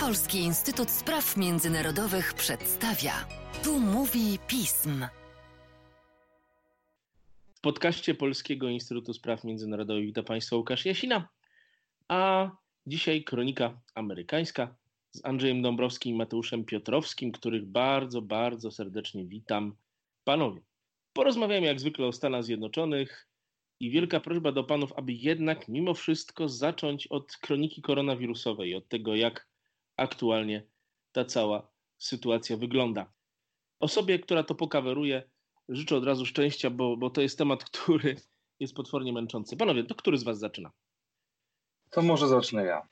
Polski Instytut Spraw Międzynarodowych przedstawia. Tu mówi pism. W podcaście Polskiego Instytutu Spraw Międzynarodowych witam Państwa Łukasz Jasina, a dzisiaj kronika amerykańska z Andrzejem Dąbrowskim i Mateuszem Piotrowskim, których bardzo, bardzo serdecznie witam. Panowie, porozmawiamy jak zwykle o Stanach Zjednoczonych i wielka prośba do panów, aby jednak mimo wszystko zacząć od kroniki koronawirusowej, od tego, jak aktualnie ta cała sytuacja wygląda. Osobie, która to pokaweruje, życzę od razu szczęścia, bo to jest temat, który jest potwornie męczący. Panowie, to który z was zaczyna? To może zacznę ja.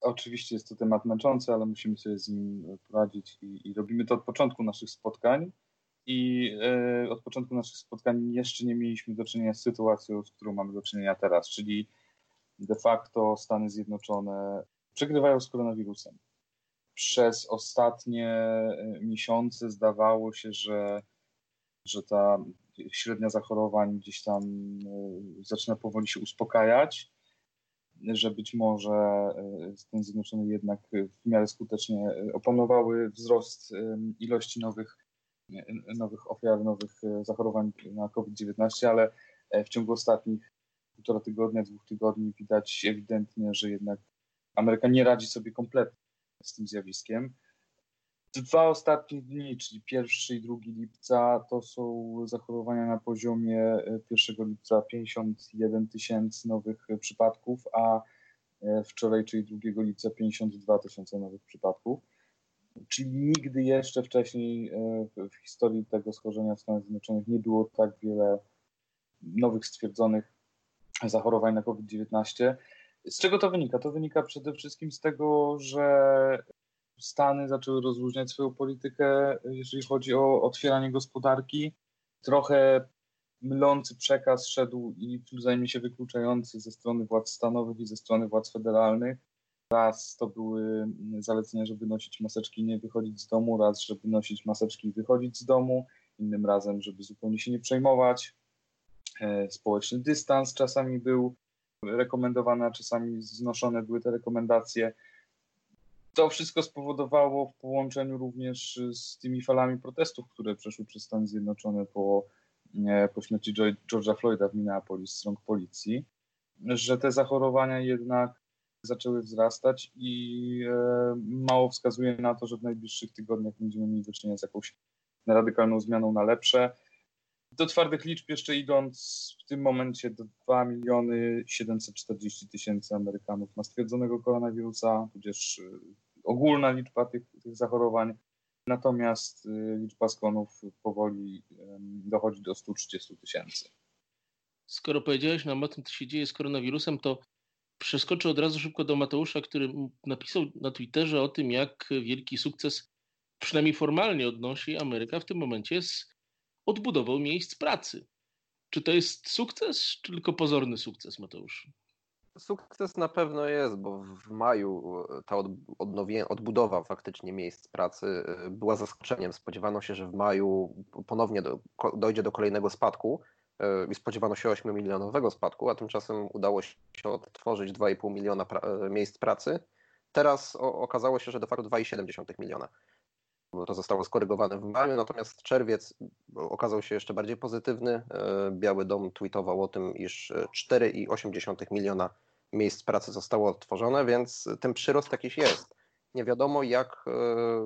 Oczywiście jest to temat męczący, ale musimy sobie z nim poradzić i robimy to od początku naszych spotkań. I od początku naszych spotkań jeszcze nie mieliśmy do czynienia z sytuacją, z którą mamy do czynienia teraz, czyli de facto Stany Zjednoczone przegrywają z koronawirusem. Przez ostatnie miesiące zdawało się, że ta średnia zachorowań gdzieś tam zaczyna powoli się uspokajać, że być może Stany Zjednoczone jednak w miarę skutecznie opanowały wzrost ilości nowych ofiar, nowych zachorowań na COVID-19, ale w ciągu ostatnich półtora tygodnia, 2 tygodni widać ewidentnie, że jednak Ameryka nie radzi sobie kompletnie z tym zjawiskiem. 2 ostatnie dni, czyli 1 i 2 lipca, to są zachorowania na poziomie 1 lipca 51 000 nowych przypadków, a wczoraj, czyli 2 lipca 52 000 nowych przypadków. Czyli nigdy jeszcze wcześniej w historii tego schorzenia w Stanach Zjednoczonych nie było tak wiele nowych stwierdzonych zachorowań na COVID-19. Z czego to wynika? To wynika przede wszystkim z tego, że Stany zaczęły rozluźniać swoją politykę, jeżeli chodzi o otwieranie gospodarki. Trochę mylący przekaz szedł i wzajemnie się wykluczający ze strony władz stanowych i ze strony władz federalnych. Raz to były zalecenia, żeby nosić maseczki i nie wychodzić z domu, raz, żeby nosić maseczki i wychodzić z domu, innym razem, żeby zupełnie się nie przejmować. Społeczny dystans czasami był rekomendowany, a czasami znoszone były te rekomendacje. To wszystko spowodowało w połączeniu również z tymi falami protestów, które przeszły przez Stany Zjednoczone po śmierci George'a Floyda w Minneapolis z rąk policji, że te zachorowania jednak zaczęły wzrastać i mało wskazuje na to, że w najbliższych tygodniach będziemy mieli do czynienia z jakąś radykalną zmianą na lepsze. Do twardych liczb jeszcze idąc, w tym momencie do 2 740 000 Amerykanów ma stwierdzonego koronawirusa, tudzież ogólna liczba tych zachorowań. Natomiast liczba zgonów powoli dochodzi do 130 000. Skoro powiedziałeś nam o tym, co się dzieje z koronawirusem, to przeskoczę od razu szybko do Mateusza, który napisał na Twitterze o tym, jak wielki sukces, przynajmniej formalnie, odnosi Ameryka w tym momencie z odbudową miejsc pracy. Czy to jest sukces, czy tylko pozorny sukces, Mateusz? Sukces na pewno jest, bo w maju ta odbudowa faktycznie miejsc pracy była zaskoczeniem. Spodziewano się, że w maju ponownie dojdzie do kolejnego spadku. I spodziewano się 8-milionowego spadku, a tymczasem udało się odtworzyć 2,5 miliona miejsc pracy. Teraz okazało się, że de facto 2,7 miliona. To zostało skorygowane w maju, natomiast czerwiec okazał się jeszcze bardziej pozytywny. Biały Dom tweetował o tym, iż 4,8 miliona miejsc pracy zostało odtworzone, więc ten przyrost jakiś jest. Nie wiadomo, jak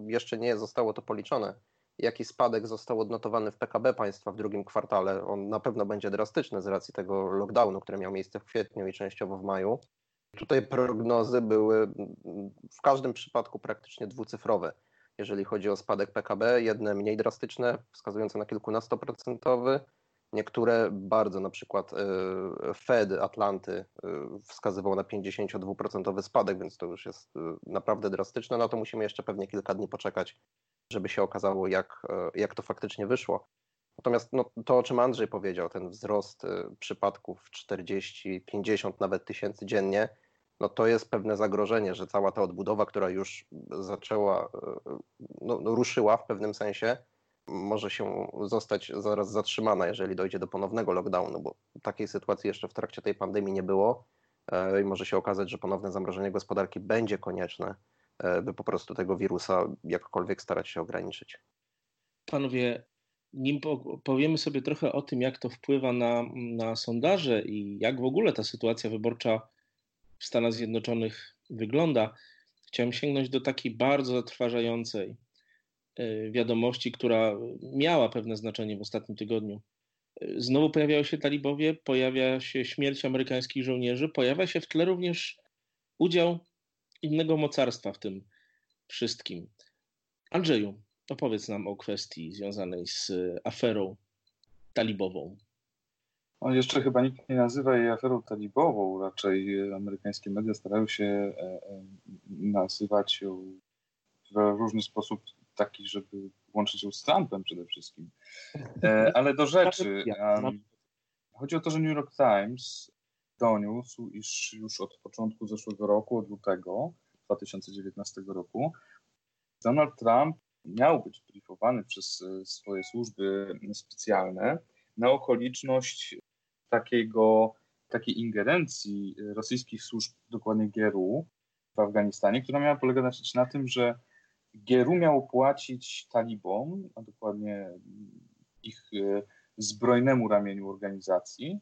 jeszcze nie zostało to policzone. Jaki spadek został odnotowany w PKB państwa w drugim kwartale. On na pewno będzie drastyczny z racji tego lockdownu, który miał miejsce w kwietniu i częściowo w maju. Tutaj prognozy były w każdym przypadku praktycznie dwucyfrowe. Jeżeli chodzi o spadek PKB, jedne mniej drastyczne, wskazujące na kilkunastoprocentowy, niektóre bardzo, na przykład Fed Atlanty wskazywał na 52% spadek, więc to już jest naprawdę drastyczne. No to musimy jeszcze pewnie kilka dni poczekać, żeby się okazało, jak to faktycznie wyszło. Natomiast to, o czym Andrzej powiedział, ten wzrost przypadków 40, 50 nawet tysięcy dziennie, to jest pewne zagrożenie, że cała ta odbudowa, która już zaczęła, ruszyła w pewnym sensie, może się zostać zaraz zatrzymana, jeżeli dojdzie do ponownego lockdownu, bo takiej sytuacji jeszcze w trakcie tej pandemii nie było i może się okazać, że ponowne zamrożenie gospodarki będzie konieczne by po prostu tego wirusa jakkolwiek starać się ograniczyć. Panowie, nim powiemy sobie trochę o tym, jak to wpływa na sondaże i jak w ogóle ta sytuacja wyborcza w Stanach Zjednoczonych wygląda, chciałem sięgnąć do takiej bardzo zatrważającej wiadomości, która miała pewne znaczenie w ostatnim tygodniu. Znowu pojawiają się talibowie, pojawia się śmierć amerykańskich żołnierzy, pojawia się w tle również udział innego mocarstwa w tym wszystkim. Andrzeju, opowiedz nam o kwestii związanej z aferą talibową. No, jeszcze chyba nikt nie nazywa jej aferą talibową, raczej amerykańskie media starają się nazywać ją w różny sposób taki, żeby łączyć ją z Trumpem przede wszystkim. Ale do rzeczy. Chodzi o to, że New York Times doniósł, iż już od początku zeszłego roku, od lutego 2019 roku, Donald Trump miał być briefowany przez swoje służby specjalne na okoliczność takiej ingerencji rosyjskich służb, dokładnie GRU, w Afganistanie, która miała polegać na tym, że GRU miało płacić talibom, a dokładnie ich zbrojnemu ramieniu organizacji,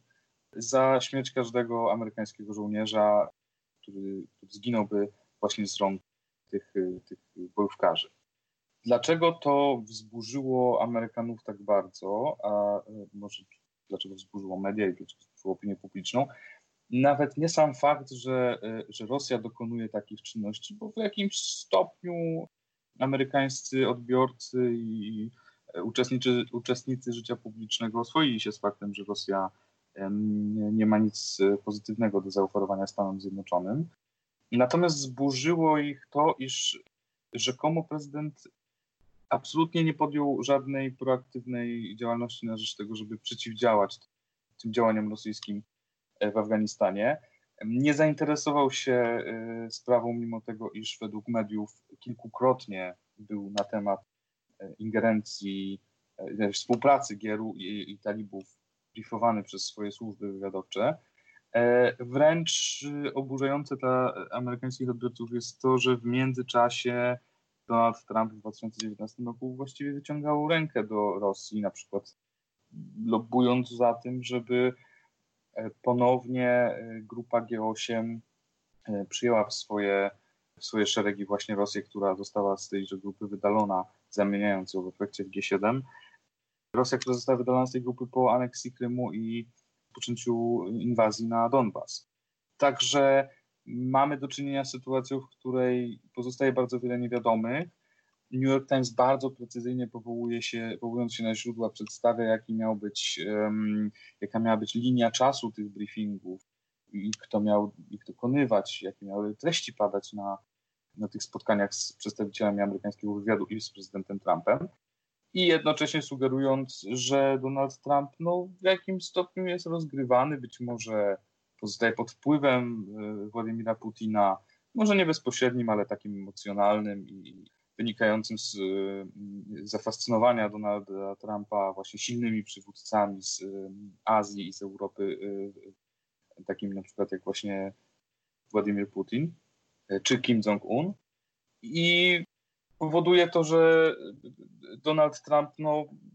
za śmierć każdego amerykańskiego żołnierza, który zginąłby właśnie z rąk tych bojówkarzy. Dlaczego to wzburzyło Amerykanów tak bardzo, a może dlaczego wzburzyło media i dlaczego wzburzyło opinię publiczną? Nawet nie sam fakt, że Rosja dokonuje takich czynności, bo w jakimś stopniu amerykańscy odbiorcy i uczestnicy życia publicznego oswoili się z faktem, że Rosja nie ma nic pozytywnego do zaoferowania Stanom Zjednoczonym. Natomiast zburzyło ich to, iż rzekomo prezydent absolutnie nie podjął żadnej proaktywnej działalności na rzecz tego, żeby przeciwdziałać tym działaniom rosyjskim w Afganistanie. Nie zainteresował się sprawą, mimo tego, iż według mediów kilkukrotnie był na temat ingerencji, współpracy GRU i talibów briefowany przez swoje służby wywiadowcze. Wręcz oburzające dla amerykańskich odbiorców jest to, że w międzyczasie Donald Trump w 2019 roku właściwie wyciągał rękę do Rosji, na przykład lobbując za tym, żeby ponownie grupa G8 przyjęła w swoje szeregi właśnie Rosję, która została z tejże grupy wydalona, zamieniając ją w efekcie w G7. Rosja, która została wydalona z tej grupy po aneksji Krymu i poczęciu inwazji na Donbas. Także mamy do czynienia z sytuacją, w której pozostaje bardzo wiele niewiadomych. New York Times bardzo precyzyjnie powołując się na źródła, przedstawia, jaka miała być linia czasu tych briefingów i kto miał ich dokonywać, jakie miały treści padać na tych spotkaniach z przedstawicielami amerykańskiego wywiadu i z prezydentem Trumpem. I jednocześnie sugerując, że Donald Trump w jakimś stopniu jest rozgrywany, być może pozostaje pod wpływem Władimira Putina, może nie bezpośrednim, ale takim emocjonalnym i wynikającym z zafascynowania Donalda Trumpa właśnie silnymi przywódcami z Azji i z Europy, takim na przykład jak właśnie Władimir Putin czy Kim Jong-un. I powoduje to, że Donald Trump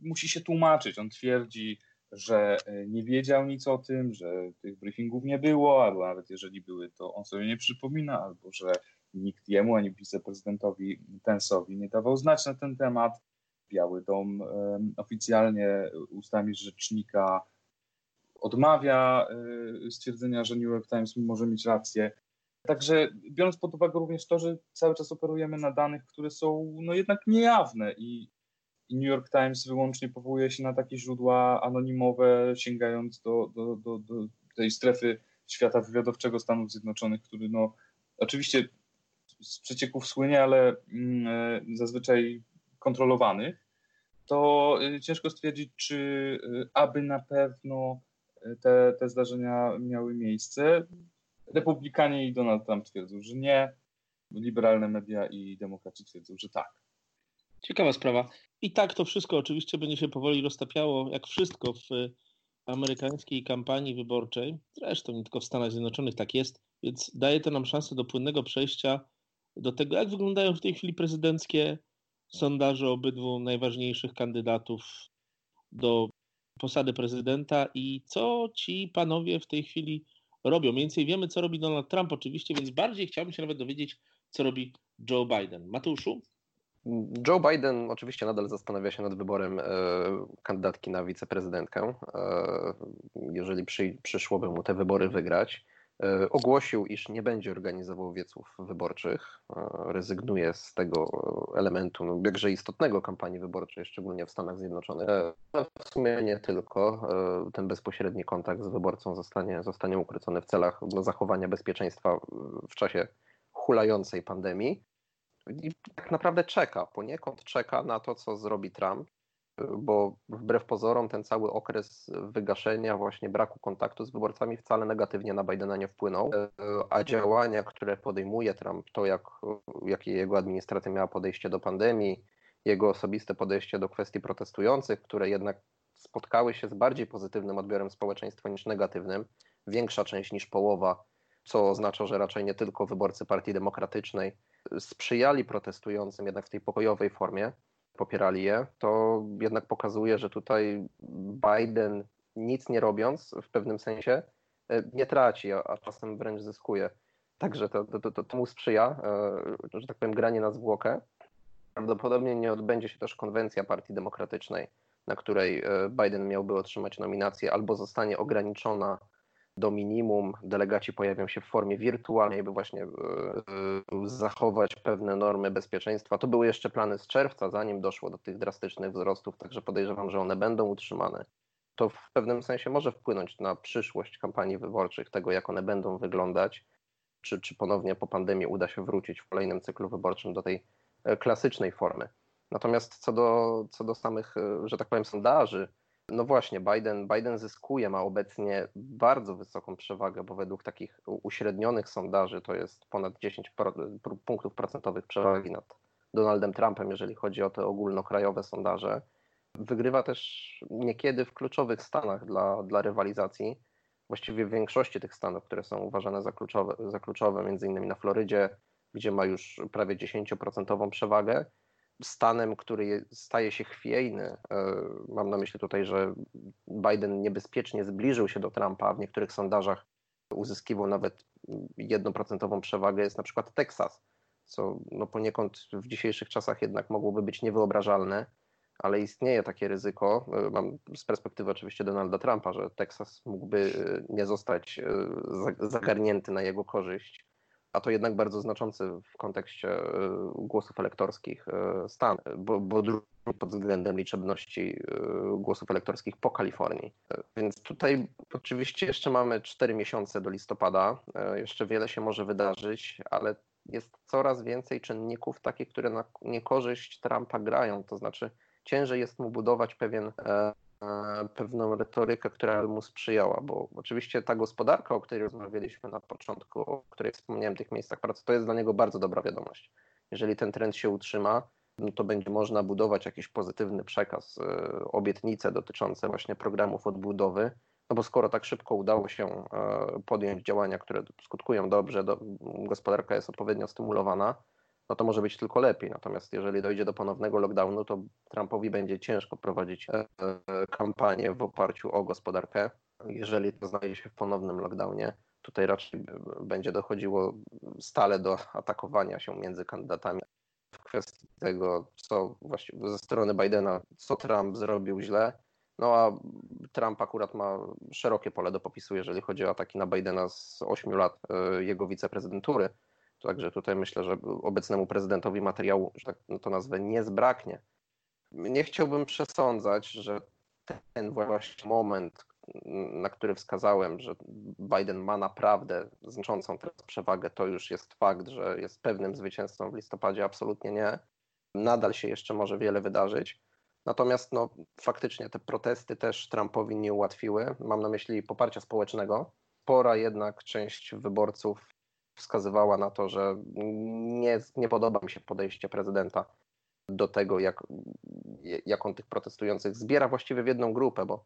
musi się tłumaczyć. On twierdzi, że nie wiedział nic o tym, że tych briefingów nie było, albo nawet jeżeli były, to on sobie nie przypomina, albo że nikt jemu ani wiceprezydentowi Pence'owi nie dawał znać na ten temat. Biały Dom oficjalnie ustami rzecznika odmawia stwierdzenia, że New York Times może mieć rację. Także biorąc pod uwagę również to, że cały czas operujemy na danych, które są jednak niejawne i New York Times wyłącznie powołuje się na takie źródła anonimowe, sięgając do tej strefy świata wywiadowczego Stanów Zjednoczonych, który oczywiście z przecieków słynie, ale zazwyczaj kontrolowanych, to ciężko stwierdzić, czy aby na pewno te zdarzenia miały miejsce. Republikanie i Donald Trump twierdzą, że nie. Liberalne media i demokraci twierdzą, że tak. Ciekawa sprawa. I tak to wszystko oczywiście będzie się powoli roztapiało, jak wszystko w amerykańskiej kampanii wyborczej. Zresztą nie tylko w Stanach Zjednoczonych tak jest, więc daje to nam szansę do płynnego przejścia do tego, jak wyglądają w tej chwili prezydenckie sondaże obydwu najważniejszych kandydatów do posady prezydenta i co ci panowie w tej chwili robią. Mniej więcej wiemy, co robi Donald Trump oczywiście, więc bardziej chciałbym się nawet dowiedzieć, co robi Joe Biden. Mateuszu? Joe Biden oczywiście nadal zastanawia się nad wyborem kandydatki na wiceprezydentkę. Jeżeli przyszłoby mu te wybory wygrać, ogłosił, iż nie będzie organizował wieców wyborczych. Rezygnuje z tego elementu, no, jakże istotnego kampanii wyborczej, szczególnie w Stanach Zjednoczonych. W sumie nie tylko. Ten bezpośredni kontakt z wyborcą zostanie ukrócony w celach zachowania bezpieczeństwa w czasie hulającej pandemii. I tak naprawdę poniekąd czeka na to, co zrobi Trump, bo wbrew pozorom ten cały okres wygaszenia, właśnie braku kontaktu z wyborcami wcale negatywnie na Bidena nie wpłynął, a działania, które podejmuje Trump, to jakie jego administracja miała podejście do pandemii, jego osobiste podejście do kwestii protestujących, które jednak spotkały się z bardziej pozytywnym odbiorem społeczeństwa niż negatywnym, większa część niż połowa, co oznacza, że raczej nie tylko wyborcy Partii Demokratycznej sprzyjali protestującym jednak w tej pokojowej formie, popierali je, to jednak pokazuje, że tutaj Biden nic nie robiąc w pewnym sensie nie traci, a czasem wręcz zyskuje. Także to mu sprzyja, że tak powiem, granie na zwłokę. Prawdopodobnie nie odbędzie się też konwencja Partii Demokratycznej, na której Biden miałby otrzymać nominację, albo zostanie ograniczona do minimum. Delegaci pojawią się w formie wirtualnej, by właśnie zachować pewne normy bezpieczeństwa. To były jeszcze plany z czerwca, zanim doszło do tych drastycznych wzrostów, także podejrzewam, że one będą utrzymane. To w pewnym sensie może wpłynąć na przyszłość kampanii wyborczych, tego jak one będą wyglądać, czy ponownie po pandemii uda się wrócić w kolejnym cyklu wyborczym do tej klasycznej formy. Natomiast co do samych, że tak powiem, sondaży, no właśnie, Biden zyskuje, ma obecnie bardzo wysoką przewagę, bo według takich uśrednionych sondaży to jest ponad 10 punktów procentowych przewagi nad Donaldem Trumpem, jeżeli chodzi o te ogólnokrajowe sondaże. Wygrywa też niekiedy w kluczowych stanach dla rywalizacji, właściwie w większości tych stanów, które są uważane za kluczowe, między innymi na Florydzie, gdzie ma już prawie 10% przewagę. Stanem, który staje się chwiejny, mam na myśli tutaj, że Biden niebezpiecznie zbliżył się do Trumpa, a w niektórych sondażach uzyskiwał nawet 1% przewagę, jest na przykład Teksas, co no poniekąd w dzisiejszych czasach jednak mogłoby być niewyobrażalne, ale istnieje takie ryzyko, mam z perspektywy oczywiście Donalda Trumpa, że Teksas mógłby nie zostać zagarnięty na jego korzyść. A to jednak bardzo znaczący w kontekście głosów elektorskich stan, bo drugi pod względem liczebności głosów elektorskich po Kalifornii. Więc tutaj oczywiście jeszcze mamy 4 miesiące do listopada, jeszcze wiele się może wydarzyć, ale jest coraz więcej czynników takich, które na niekorzyść Trumpa grają, to znaczy ciężej jest mu budować pewną retorykę, która by mu sprzyjała, bo oczywiście ta gospodarka, o której rozmawialiśmy na początku, o której wspomniałem, tych miejscach pracy, to jest dla niego bardzo dobra wiadomość. Jeżeli ten trend się utrzyma, no to będzie można budować jakiś pozytywny przekaz, obietnice dotyczące właśnie programów odbudowy, no bo skoro tak szybko udało się podjąć działania, które skutkują dobrze, gospodarka jest odpowiednio stymulowana, no to może być tylko lepiej. Natomiast jeżeli dojdzie do ponownego lockdownu, to Trumpowi będzie ciężko prowadzić kampanię w oparciu o gospodarkę. Jeżeli to znajdzie się w ponownym lockdownie, tutaj raczej będzie dochodziło stale do atakowania się między kandydatami w kwestii tego, co właściwie ze strony Bidena, co Trump zrobił źle. No a Trump akurat ma szerokie pole do popisu, jeżeli chodzi o ataki na Bidena z 8 lat jego wiceprezydentury. Także tutaj myślę, że obecnemu prezydentowi materiału, że tak to nazwę, nie zbraknie. Nie chciałbym przesądzać, że ten właśnie moment, na który wskazałem, że Biden ma naprawdę znaczącą teraz przewagę, to już jest fakt, że jest pewnym zwycięzcą w listopadzie, absolutnie nie. Nadal się jeszcze może wiele wydarzyć. Natomiast no, faktycznie te protesty też Trumpowi nie ułatwiły. Mam na myśli poparcia społecznego. Spora jednak część wyborców wskazywała na to, że nie podoba mi się podejście prezydenta do tego, jak on tych protestujących zbiera właściwie w jedną grupę, bo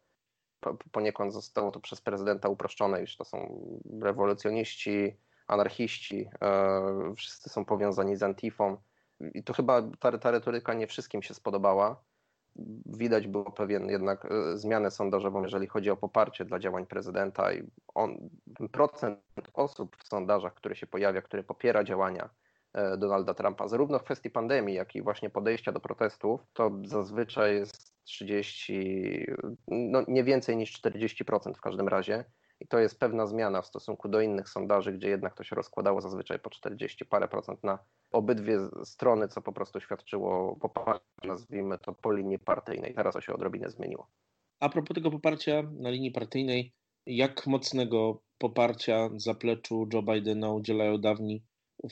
poniekąd zostało to przez prezydenta uproszczone, iż to są rewolucjoniści, anarchiści, wszyscy są powiązani z Antifą. I to chyba ta retoryka nie wszystkim się spodobała. Widać było pewien jednak zmianę sondażową, jeżeli chodzi o poparcie dla działań prezydenta i procent osób w sondażach, które się pojawia, które popiera działania Donalda Trumpa, zarówno w kwestii pandemii, jak i właśnie podejścia do protestów, to zazwyczaj jest 30, no nie więcej niż 40% w każdym razie. I to jest pewna zmiana w stosunku do innych sondaży, gdzie jednak to się rozkładało zazwyczaj po 40 parę procent na obydwie strony, co po prostu świadczyło o poparciu, nazwijmy to, po linii partyjnej. Teraz to się odrobinę zmieniło. A propos tego poparcia na linii partyjnej, jak mocnego poparcia zapleczu Joe Bidena udzielają dawni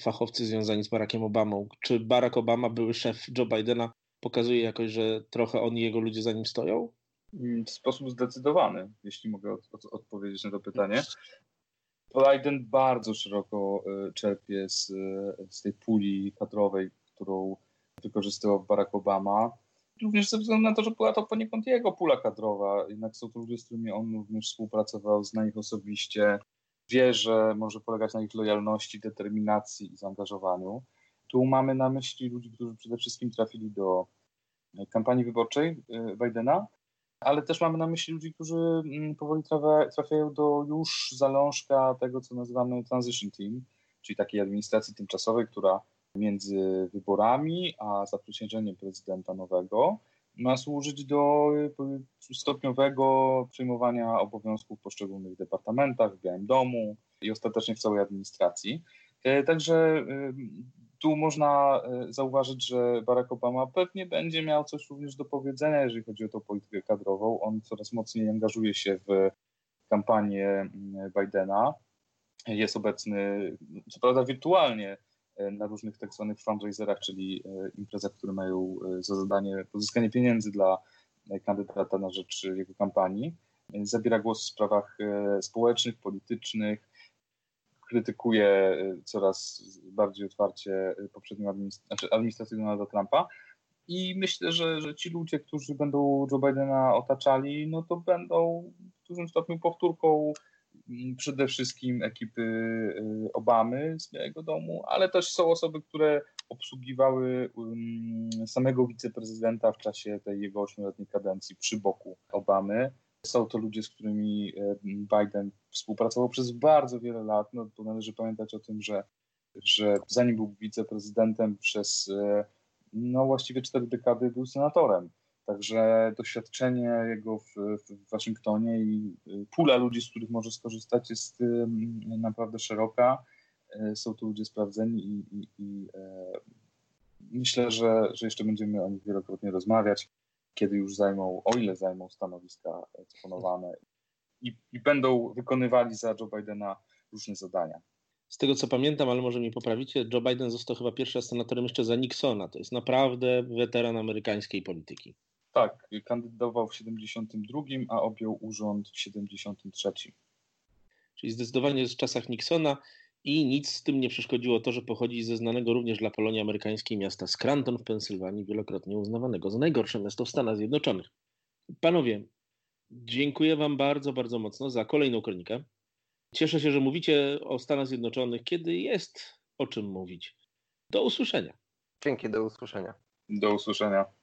fachowcy związani z Barackiem Obamą? Czy Barack Obama, były szef Joe Bidena, pokazuje jakoś, że trochę on i jego ludzie za nim stoją? W sposób zdecydowany, jeśli mogę odpowiedzieć na to pytanie. Biden bardzo szeroko czerpie z tej puli kadrowej, którą wykorzystywał Barack Obama. Również ze względu na to, że była to poniekąd jego pula kadrowa. Jednak są to ludzie, z którymi on również współpracował, zna ich osobiście. Wie, że może polegać na ich lojalności, determinacji i zaangażowaniu. Tu mamy na myśli ludzi, którzy przede wszystkim trafili do kampanii wyborczej Bidena, ale też mamy na myśli ludzi, którzy powoli trafiają do już zalążka tego, co nazywamy transition team, czyli takiej administracji tymczasowej, która między wyborami a zaprzysiężeniem prezydenta nowego ma służyć do stopniowego przyjmowania obowiązków w poszczególnych departamentach, w Białym Domu i ostatecznie w całej administracji. Także tu można zauważyć, że Barack Obama pewnie będzie miał coś również do powiedzenia, jeżeli chodzi o tą politykę kadrową. On coraz mocniej angażuje się w kampanię Bidena. Jest obecny, co prawda wirtualnie, na różnych tak zwanych fundraiserach, czyli imprezach, które mają za zadanie pozyskanie pieniędzy dla kandydata na rzecz jego kampanii. Zabiera głos w sprawach społecznych, politycznych. Krytykuje coraz bardziej otwarcie poprzednią administrację Donalda Trumpa i myślę, że ci ludzie, którzy będą Joe Bidena otaczali, no to będą w dużym stopniu powtórką przede wszystkim ekipy Obamy z Białego Domu, ale też są osoby, które obsługiwały samego wiceprezydenta w czasie tej jego 8-letniej kadencji przy boku Obamy. Są to ludzie, z którymi Biden współpracował przez bardzo wiele lat. No, bo należy pamiętać o tym, że zanim był wiceprezydentem przez no, właściwie 4 dekady był senatorem. Także doświadczenie jego w Waszyngtonie i pula ludzi, z których może skorzystać, jest naprawdę szeroka. Są to ludzie sprawdzeni i myślę, że jeszcze będziemy o nich wielokrotnie rozmawiać, kiedy już zajmą, o ile zajmą stanowiska eksponowane i będą wykonywali za Joe Bidena różne zadania. Z tego co pamiętam, ale może mnie poprawicie, Joe Biden został chyba pierwszy raz senatorem jeszcze za Nixona. To jest naprawdę weteran amerykańskiej polityki. Tak, kandydował w 72, a objął urząd w 73. Czyli zdecydowanie jest w czasach Nixona i nic z tym nie przeszkodziło to, że pochodzi ze znanego również dla Polonii amerykańskiej miasta Scranton w Pensylwanii, wielokrotnie uznawanego za najgorsze miasto w Stanach Zjednoczonych. Panowie, dziękuję wam bardzo, bardzo mocno za kolejną kronikę. Cieszę się, że mówicie o Stanach Zjednoczonych, kiedy jest o czym mówić. Do usłyszenia. Dzięki, do usłyszenia. Do usłyszenia.